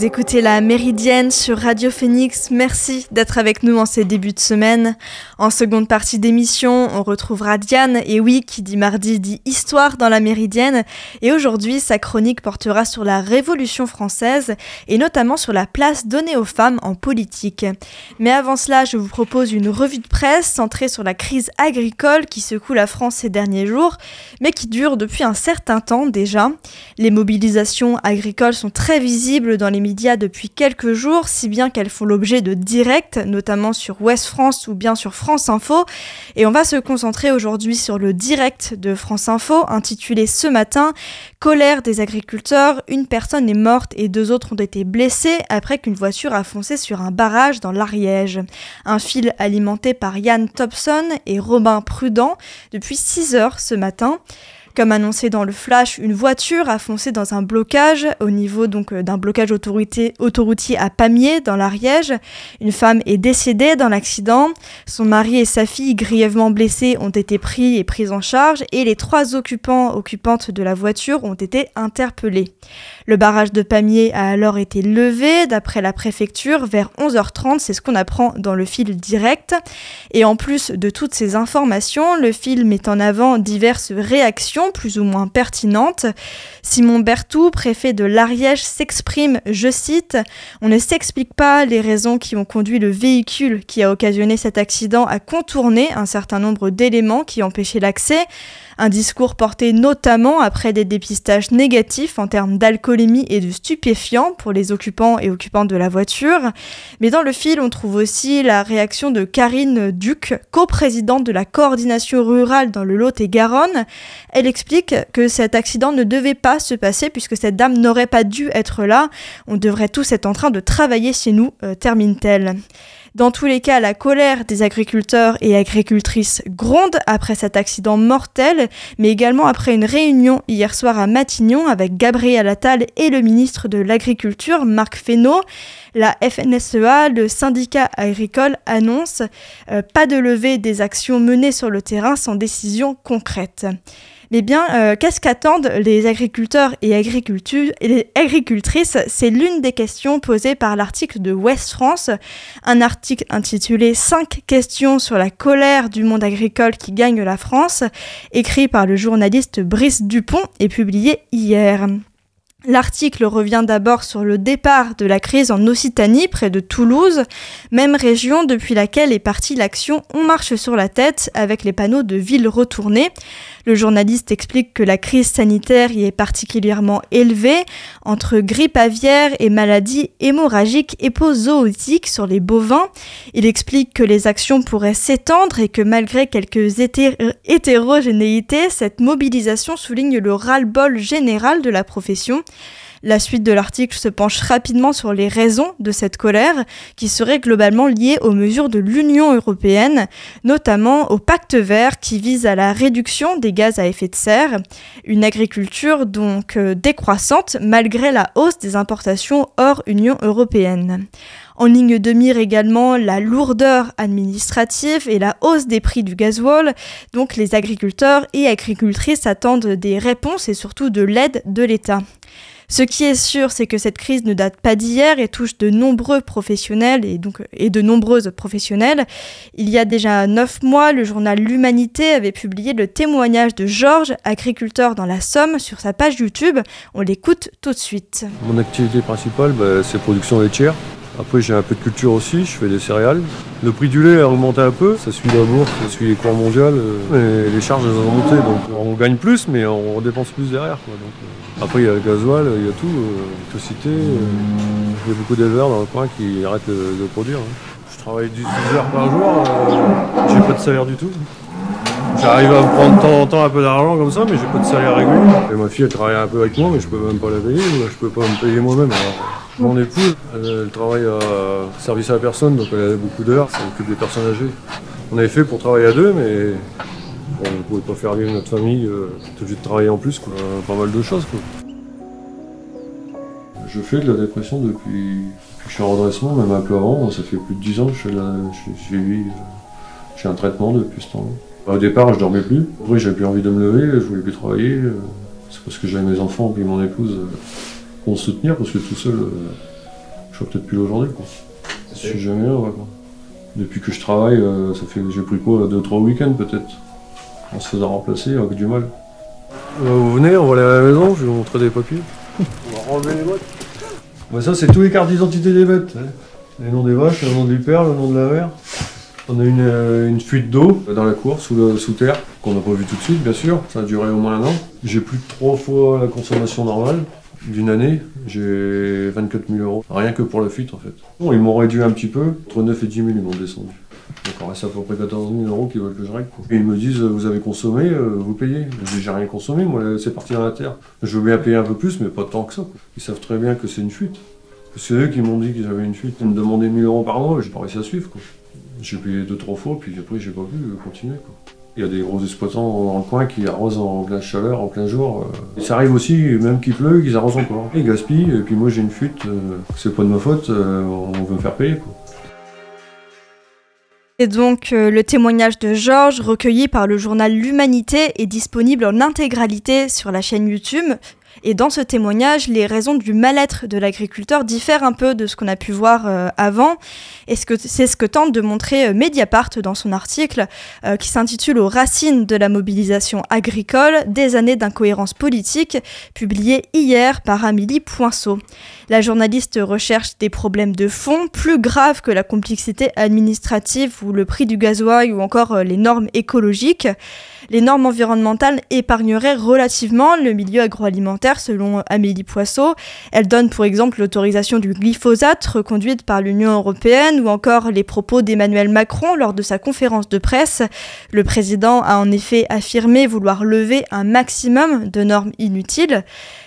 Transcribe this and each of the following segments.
Vous écoutez La Méridienne sur Radio Phénix. Merci d'être avec nous en ces débuts de semaine. En seconde partie d'émission, on retrouvera Diane. Et oui, qui dit mardi dit histoire dans La Méridienne. Et aujourd'hui, sa chronique portera sur la Révolution française et notamment sur la place donnée aux femmes en politique. Mais avant cela, je vous propose une revue de presse centrée sur la crise agricole qui secoue la France ces derniers jours, mais qui dure depuis un certain temps déjà. Les mobilisations agricoles sont très visibles dans les médias depuis quelques jours, si bien qu'elles font l'objet de directs, notamment sur Ouest-France ou bien sur France Info. Et on va se concentrer aujourd'hui sur le direct de France Info, intitulé ce matin « Colère des agriculteurs, une personne est morte et 2 autres ont été blessés après qu'une voiture a foncé sur un barrage dans l'Ariège ». Un fil alimenté par Yann Thompson et Robin Prudent depuis 6 heures ce matin. Comme annoncé dans le flash, une voiture a foncé dans un blocage, au niveau donc d'un blocage autoroutier à Pamiers, dans l'Ariège. Une femme est décédée dans l'accident. Son mari et sa fille, grièvement blessés, ont été pris et pris en charge et les 3 occupantes de la voiture ont été interpellés. Le barrage de Pamiers a alors été levé, d'après la préfecture, vers 11h30. C'est ce qu'on apprend dans le fil direct. Et en plus de toutes ces informations, le fil met en avant diverses réactions plus ou moins pertinente. Simon Berthoud, préfet de l'Ariège, s'exprime, je cite, « On ne s'explique pas les raisons qui ont conduit le véhicule qui a occasionné cet accident à contourner un certain nombre d'éléments qui empêchaient l'accès. » Un discours porté notamment après des dépistages négatifs en termes d'alcoolémie et de stupéfiants pour les occupants et occupantes de la voiture. Mais dans le fil, on trouve aussi la réaction de Karine Duc, coprésidente de la coordination rurale dans le Lot-et-Garonne. Elle explique que cet accident ne devait pas se passer puisque cette dame n'aurait pas dû être là. On devrait tous être en train de travailler chez nous, termine-t-elle. Dans tous les cas, la colère des agriculteurs et agricultrices gronde après cet accident mortel, mais également après une réunion hier soir à Matignon avec Gabriel Attal et le ministre de l'Agriculture, Marc Fesneau. La FNSEA, le syndicat agricole, annonce pas de levée des actions menées sur le terrain sans décision concrète. Mais bien, qu'est-ce qu'attendent les agriculteurs et agricultrices ? C'est l'une des questions posées par l'article de Ouest-France, un article intitulé « 5 questions sur la colère du monde agricole qui gagne la France », écrit par le journaliste Brice Dupont et publié hier. L'article revient d'abord sur le départ de la crise en Occitanie, près de Toulouse, même région depuis laquelle est partie l'action « On marche sur la tête » avec les panneaux de ville retournés. Le journaliste explique que la crise sanitaire y est particulièrement élevée, entre grippe aviaire et maladies hémorragiques épizootiques sur les bovins. Il explique que les actions pourraient s'étendre et que malgré quelques hétérogénéités, cette mobilisation souligne le ras-le-bol général de la profession. La suite de l'article se penche rapidement sur les raisons de cette colère, qui serait globalement liée aux mesures de l'Union européenne, notamment au Pacte vert qui vise à la réduction des gaz à effet de serre, une agriculture donc décroissante malgré la hausse des importations hors Union européenne. En ligne de mire également la lourdeur administrative et la hausse des prix du gasoil. Donc les agriculteurs et agricultrices attendent des réponses et surtout de l'aide de l'État. Ce qui est sûr, c'est que cette crise ne date pas d'hier et touche de nombreux professionnels et de nombreuses professionnelles. Il y a déjà 9 mois, le journal L'Humanité avait publié le témoignage de Georges, agriculteur dans la Somme, sur sa page YouTube. On l'écoute tout de suite. Mon activité principale, c'est production laitière. Après, j'ai un peu de culture aussi, je fais des céréales. Le prix du lait a augmenté un peu, ça suit la bourse, ça suit les cours mondiaux, et les charges ont monté, donc on gagne plus, mais on dépense plus derrière, quoi. Donc, après, il y a le gasoil, il y a tout, l'électricité, il y a beaucoup d'éleveurs dans le coin qui arrêtent de produire. Je travaille 18 heures par jour, j'ai pas de salaire du tout. J'arrive à me prendre de temps en temps un peu d'argent comme ça, mais j'ai pas de salaire régulier. Et ma fille, elle travaille un peu avec moi, mais je peux même pas la payer, je peux pas me payer moi-même. Alors. Mon épouse, elle travaille à service à la personne, donc elle a beaucoup d'heures, ça occupe des personnes âgées. On avait fait pour travailler à 2, mais on ne pouvait pas faire vivre notre famille, tout de suite travailler en plus, quoi. Pas mal de choses, quoi. Je fais de la dépression depuis que je suis en redressement, même un peu avant, ça fait plus de 10 ans que j'ai un traitement depuis ce temps-là. Au départ, je dormais plus, après j'avais plus envie de me lever, je voulais plus travailler, c'est parce que j'avais mes enfants et mon épouse. Pour se soutenir, parce que tout seul, je vois peut-être plus aujourd'hui, quoi. Je suis jamais là, ouais, quoi. Depuis que je travaille, ça fait, j'ai pris quoi, 2-3 week-ends peut-être. On se faisait remplacer avec du mal. Vous venez, on va aller à la maison, je vais vous montrer des papiers. On va enlever les bottes. Bah ça, c'est tous les cartes d'identité des bêtes. Les noms des vaches, le nom du père, le nom de la mère. On a une fuite d'eau dans la cour, sous terre, qu'on n'a pas vue tout de suite, bien sûr. Ça a duré au moins un an. J'ai plus de 3 fois la consommation normale d'une année. J'ai 24 000 €. Rien que pour la fuite, en fait. Bon, ils m'ont réduit un petit peu. Entre 9 et 10 000, ils m'ont descendu. Donc on reste à peu près 14 000 € qu'ils veulent que je règle. Et ils me disent, vous avez consommé, vous payez. J'ai rien consommé, moi c'est parti dans la terre. Je veux bien payer un peu plus, mais pas tant que ça. Ils savent très bien que c'est une fuite. C'est eux qui m'ont dit que j'avais une fuite. Ils me demandaient 1 000 € par mois, j'ai pas réussi à suivre, quoi. J'ai payé 2-3 fois, puis après j'ai pas pu continuer, quoi. Il y a des gros exploitants dans le coin qui arrosent en pleine chaleur, en plein jour. Ça arrive aussi, même qu'il pleut, qu'ils arrosent encore. Ils gaspillent, et puis moi j'ai une fuite, c'est pas de ma faute, on veut me faire payer, quoi. C'est donc le témoignage de Georges, recueilli par le journal L'Humanité, est disponible en intégralité sur la chaîne YouTube. Et dans ce témoignage, les raisons du mal-être de l'agriculteur diffèrent un peu de ce qu'on a pu voir avant. Et c'est ce que tente de montrer Mediapart dans son article qui s'intitule « Aux racines de la mobilisation agricole, des années d'incohérence politique », publié hier par Amélie Poinceau. La journaliste recherche des problèmes de fond plus graves que la complexité administrative ou le prix du gasoil ou encore les normes écologiques. Les normes environnementales épargneraient relativement le milieu agroalimentaire, selon Amélie Poinceau. Elle donne pour exemple l'autorisation du glyphosate reconduite par l'Union européenne ou encore les propos d'Emmanuel Macron lors de sa conférence de presse. Le président a en effet affirmé vouloir lever un maximum de normes inutiles.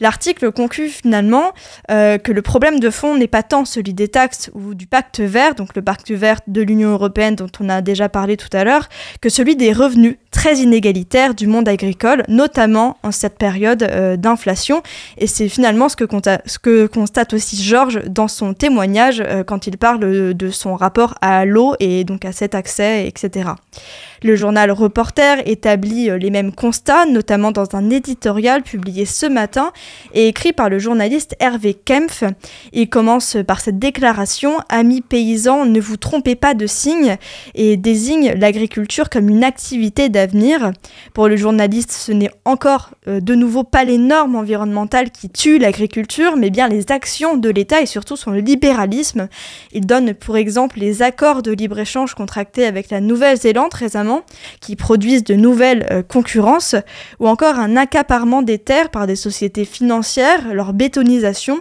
L'article conclut finalement que le problème de fond n'est pas tant celui des taxes ou du pacte vert, donc le pacte vert de l'Union européenne dont on a déjà parlé tout à l'heure, que celui des revenus très inégalitaire du monde agricole, notamment en cette période d'inflation. Et c'est finalement ce que constate aussi Georges dans son témoignage quand il parle de son rapport à l'eau et donc à cet accès, etc. Le journal Reporter établit les mêmes constats, notamment dans un éditorial publié ce matin et écrit par le journaliste Hervé Kempf. Il commence par cette déclaration « Amis paysans, ne vous trompez pas de signes » et désigne l'agriculture comme une activité d'avenir. Pour le journaliste, ce n'est encore de nouveau pas les normes environnementales qui tuent l'agriculture, mais bien les actions de l'État et surtout son libéralisme. Il donne pour exemple les accords de libre-échange contractés avec la Nouvelle-Zélande récemment, qui produisent de nouvelles concurrences, ou encore un accaparement des terres par des sociétés financières, leur bétonisation.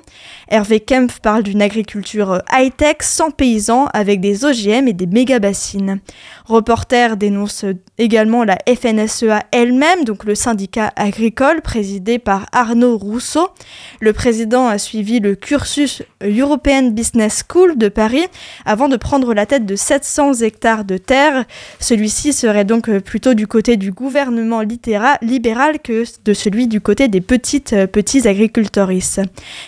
Hervé Kempf parle d'une agriculture high-tech, sans paysans, avec des OGM et des méga-bassines. Reporter dénonce également la FNSEA elle-même, donc le syndicat agricole présidé par Arnaud Rousseau. Le président a suivi le cursus European Business School de Paris avant de prendre la tête de 700 hectares de terre. Celui-ci serait donc plutôt du côté du gouvernement libéral que de celui du côté des petits agricultorices.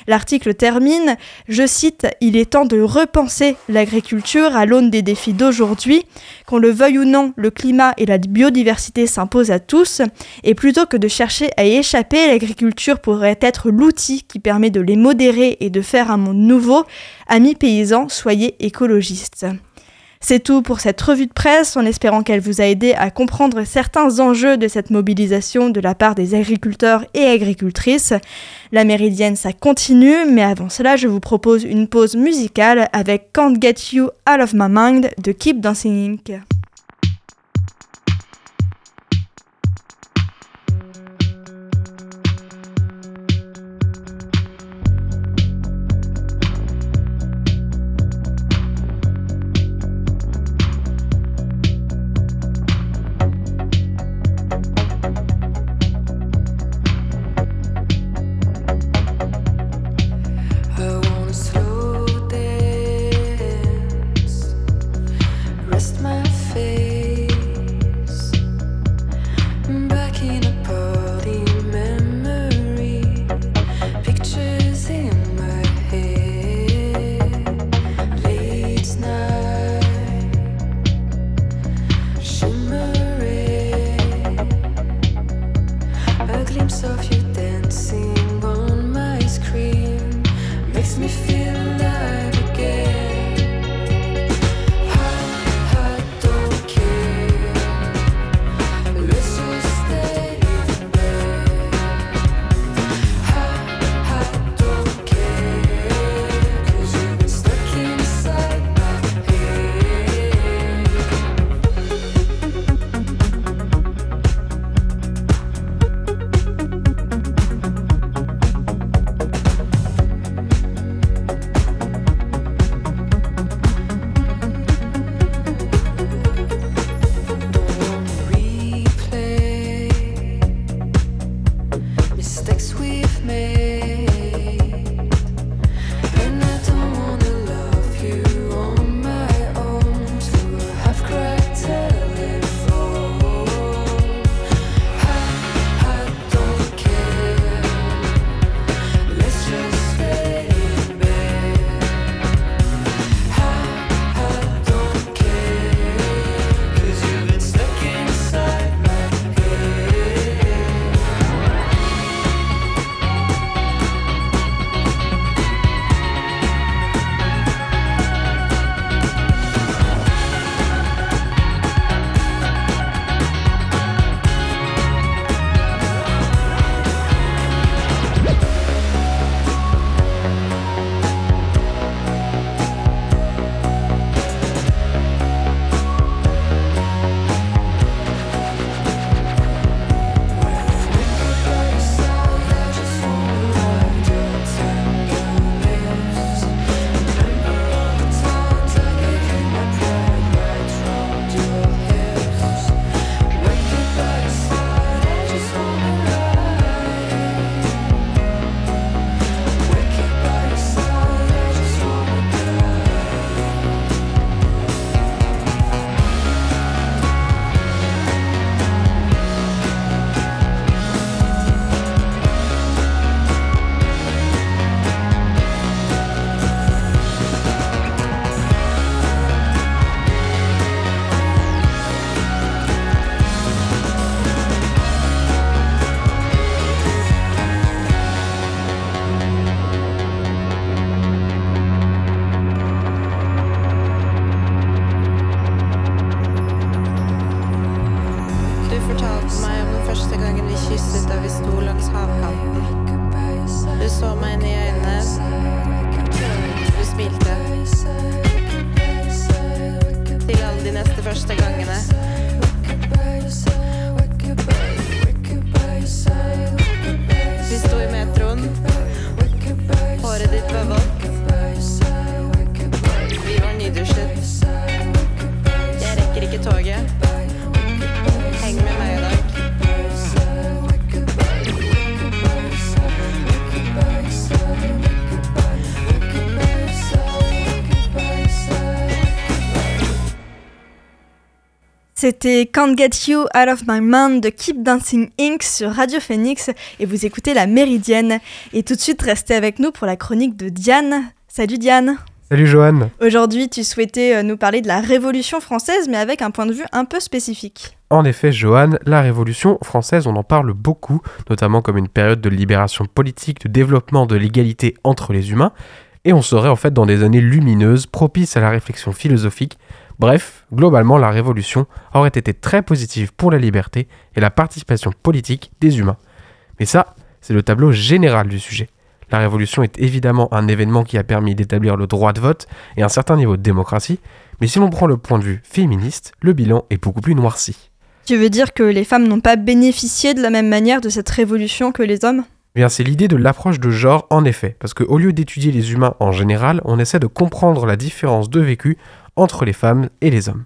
L'article termine, je cite, « Il est temps de repenser l'agriculture à l'aune des défis d'aujourd'hui. Qu'on le veuille ou non, le climat et la biodiversité s'impose à tous, et plutôt que de chercher à y échapper, l'agriculture pourrait être l'outil qui permet de les modérer et de faire un monde nouveau. Amis paysans, soyez écologistes. » C'est tout pour cette revue de presse, en espérant qu'elle vous a aidé à comprendre certains enjeux de cette mobilisation de la part des agriculteurs et agricultrices. La Méridienne, ça continue, mais avant cela, je vous propose une pause musicale avec Can't Get You Out of My Mind de Keep Dancing Inc. Rest my face. där vid stolens havhatt. Du såg mig när jag innes. Du smilte. Till all de nästa första gångerna. Vi stod i metron. Håret ditt var vått. Vi var nyduschet. Jag räcker inte tåget. Häng med mig idag. C'était Can't Get You Out of My Mind de Keep Dancing Inc. sur Radio Phénix et vous écoutez La Méridienne. Et tout de suite, restez avec nous pour la chronique de Diane. Salut Diane! Salut Joanne. Aujourd'hui, tu souhaitais nous parler de la Révolution française, mais avec un point de vue un peu spécifique. En effet, Joanne, la Révolution française, on en parle beaucoup, notamment comme une période de libération politique, de développement de l'égalité entre les humains, et on serait en fait dans des années lumineuses, propices à la réflexion philosophique. Bref, globalement, la Révolution aurait été très positive pour la liberté et la participation politique des humains. Mais ça, c'est le tableau général du sujet. La Révolution est évidemment un événement qui a permis d'établir le droit de vote et un certain niveau de démocratie, mais si l'on prend le point de vue féministe, le bilan est beaucoup plus noirci. Tu veux dire que les femmes n'ont pas bénéficié de la même manière de cette révolution que les hommes ? Bien, c'est l'idée de l'approche de genre en effet, parce qu'au lieu d'étudier les humains en général, on essaie de comprendre la différence de vécu entre les femmes et les hommes.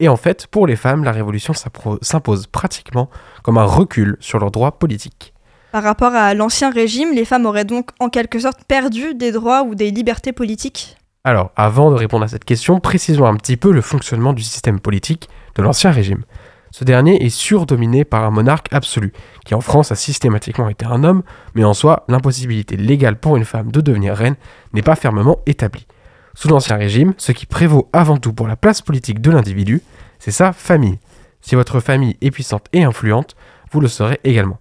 Et en fait, pour les femmes, la Révolution s'impose pratiquement comme un recul sur leurs droits politiques. Par rapport à l'Ancien Régime, les femmes auraient donc en quelque sorte perdu des droits ou des libertés politiques ? Alors, avant de répondre à cette question, précisons un petit peu le fonctionnement du système politique de l'Ancien Régime. Ce dernier est surdominé par un monarque absolu, qui en France a systématiquement été un homme, mais en soi, l'impossibilité légale pour une femme de devenir reine n'est pas fermement établie. Sous l'Ancien Régime, ce qui prévaut avant tout pour la place politique de l'individu, c'est sa famille. Si votre famille est puissante et influente, vous le serez également.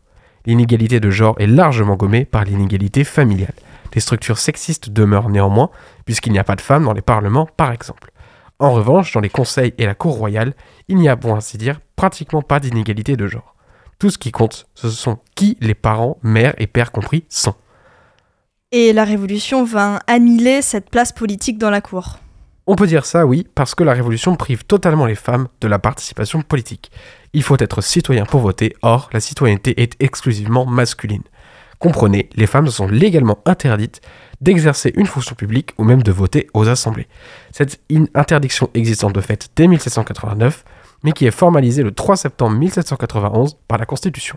L'inégalité de genre est largement gommée par l'inégalité familiale. Les structures sexistes demeurent néanmoins, puisqu'il n'y a pas de femmes dans les parlements, par exemple. En revanche, dans les conseils et la cour royale, il n'y a, pour ainsi dire, pratiquement pas d'inégalité de genre. Tout ce qui compte, ce sont qui les parents, mères et pères compris, sont. Et la Révolution va annihiler cette place politique dans la cour. On peut dire ça, oui, parce que la Révolution prive totalement les femmes de la participation politique. Il faut être citoyen pour voter, or la citoyenneté est exclusivement masculine. Comprenez, les femmes sont légalement interdites d'exercer une fonction publique ou même de voter aux assemblées. Cette interdiction existante de fait dès 1789, mais qui est formalisée le 3 septembre 1791 par la Constitution.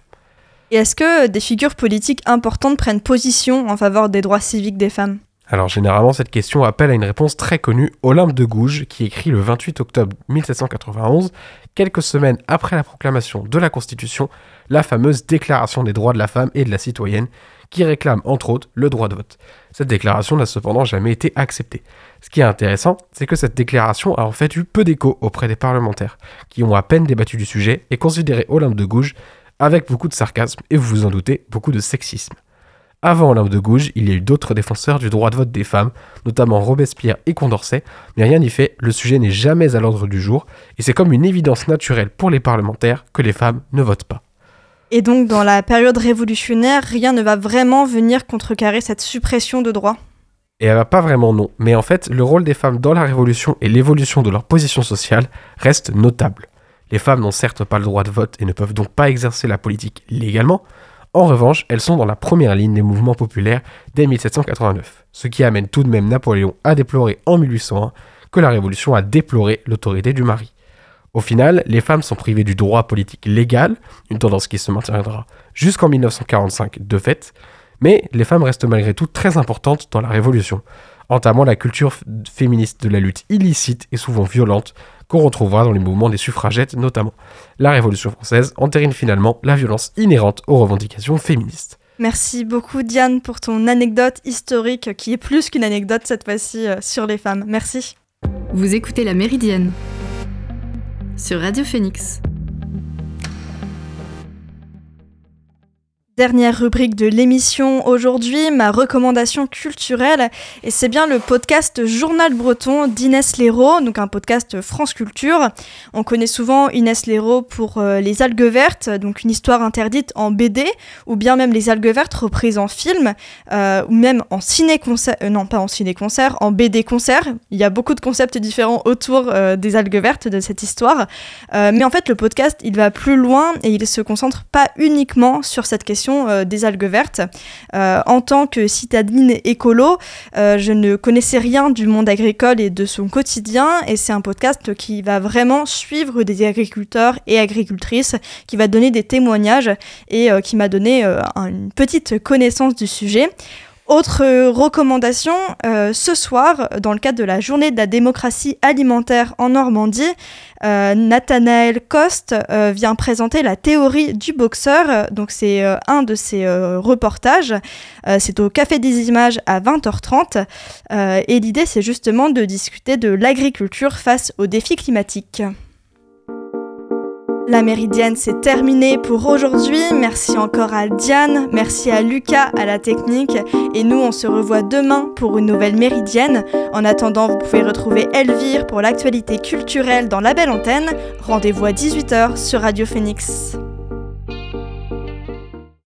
Et est-ce que des figures politiques importantes prennent position en faveur des droits civiques des femmes ? Alors généralement, cette question appelle à une réponse très connue, Olympe de Gouges, qui écrit le 28 octobre 1791, quelques semaines après la proclamation de la Constitution, la fameuse Déclaration des droits de la femme et de la citoyenne, qui réclame entre autres le droit de vote. Cette déclaration n'a cependant jamais été acceptée. Ce qui est intéressant, c'est que cette déclaration a en fait eu peu d'écho auprès des parlementaires, qui ont à peine débattu du sujet et considéré Olympe de Gouges avec beaucoup de sarcasme et, vous vous en doutez, beaucoup de sexisme. Avant Olympe de Gouges, il y a eu d'autres défenseurs du droit de vote des femmes, notamment Robespierre et Condorcet, mais rien n'y fait, le sujet n'est jamais à l'ordre du jour, et c'est comme une évidence naturelle pour les parlementaires que les femmes ne votent pas. Et donc, dans la période révolutionnaire, rien ne va vraiment venir contrecarrer cette suppression de droits ? Et elle va pas vraiment non, mais en fait, le rôle des femmes dans la Révolution et l'évolution de leur position sociale reste notable. Les femmes n'ont certes pas le droit de vote et ne peuvent donc pas exercer la politique légalement. En revanche, elles sont dans la première ligne des mouvements populaires dès 1789, ce qui amène tout de même Napoléon à déplorer en 1801 que la Révolution a déploré l'autorité du mari. Au final, les femmes sont privées du droit politique légal, une tendance qui se maintiendra jusqu'en 1945 de fait, mais les femmes restent malgré tout très importantes dans la Révolution, entamant la culture féministe de la lutte illicite et souvent violente qu'on retrouvera dans les mouvements des suffragettes notamment. La Révolution française entérine finalement la violence inhérente aux revendications féministes. Merci beaucoup Diane pour ton anecdote historique qui est plus qu'une anecdote cette fois-ci sur les femmes. Merci. Vous écoutez La Méridienne sur Radio Phénix. Dernière rubrique de l'émission aujourd'hui, ma recommandation culturelle, et c'est bien le podcast Journal Breton d'Inès Léraud, donc un podcast France Culture. On connaît souvent Inès Léraud pour Les Algues Vertes, donc une histoire interdite en BD, ou bien même Les Algues Vertes reprises en film, ou même en ciné-concert, en BD-concert. Il y a beaucoup de concepts différents autour des Algues Vertes, de cette histoire, mais en fait le podcast il va plus loin et il se concentre pas uniquement sur cette question des algues vertes. En tant que citadine écolo, je ne connaissais rien du monde agricole et de son quotidien, et c'est un podcast qui va vraiment suivre des agriculteurs et agricultrices, qui va donner des témoignages et qui m'a donné une petite connaissance du sujet. Autre recommandation, ce soir, dans le cadre de la journée de la démocratie alimentaire en Normandie, Nathanaël Coste vient présenter la théorie du boxeur, donc c'est un de ses reportages, c'est au Café des Images à 20h30, et l'idée c'est justement de discuter de l'agriculture face aux défis climatiques. La Méridienne, c'est terminé pour aujourd'hui. Merci encore à Diane, merci à Lucas, à la technique. Et nous, on se revoit demain pour une nouvelle Méridienne. En attendant, vous pouvez retrouver Elvire pour l'actualité culturelle dans la Belle Antenne. Rendez-vous à 18h sur Radio Phénix.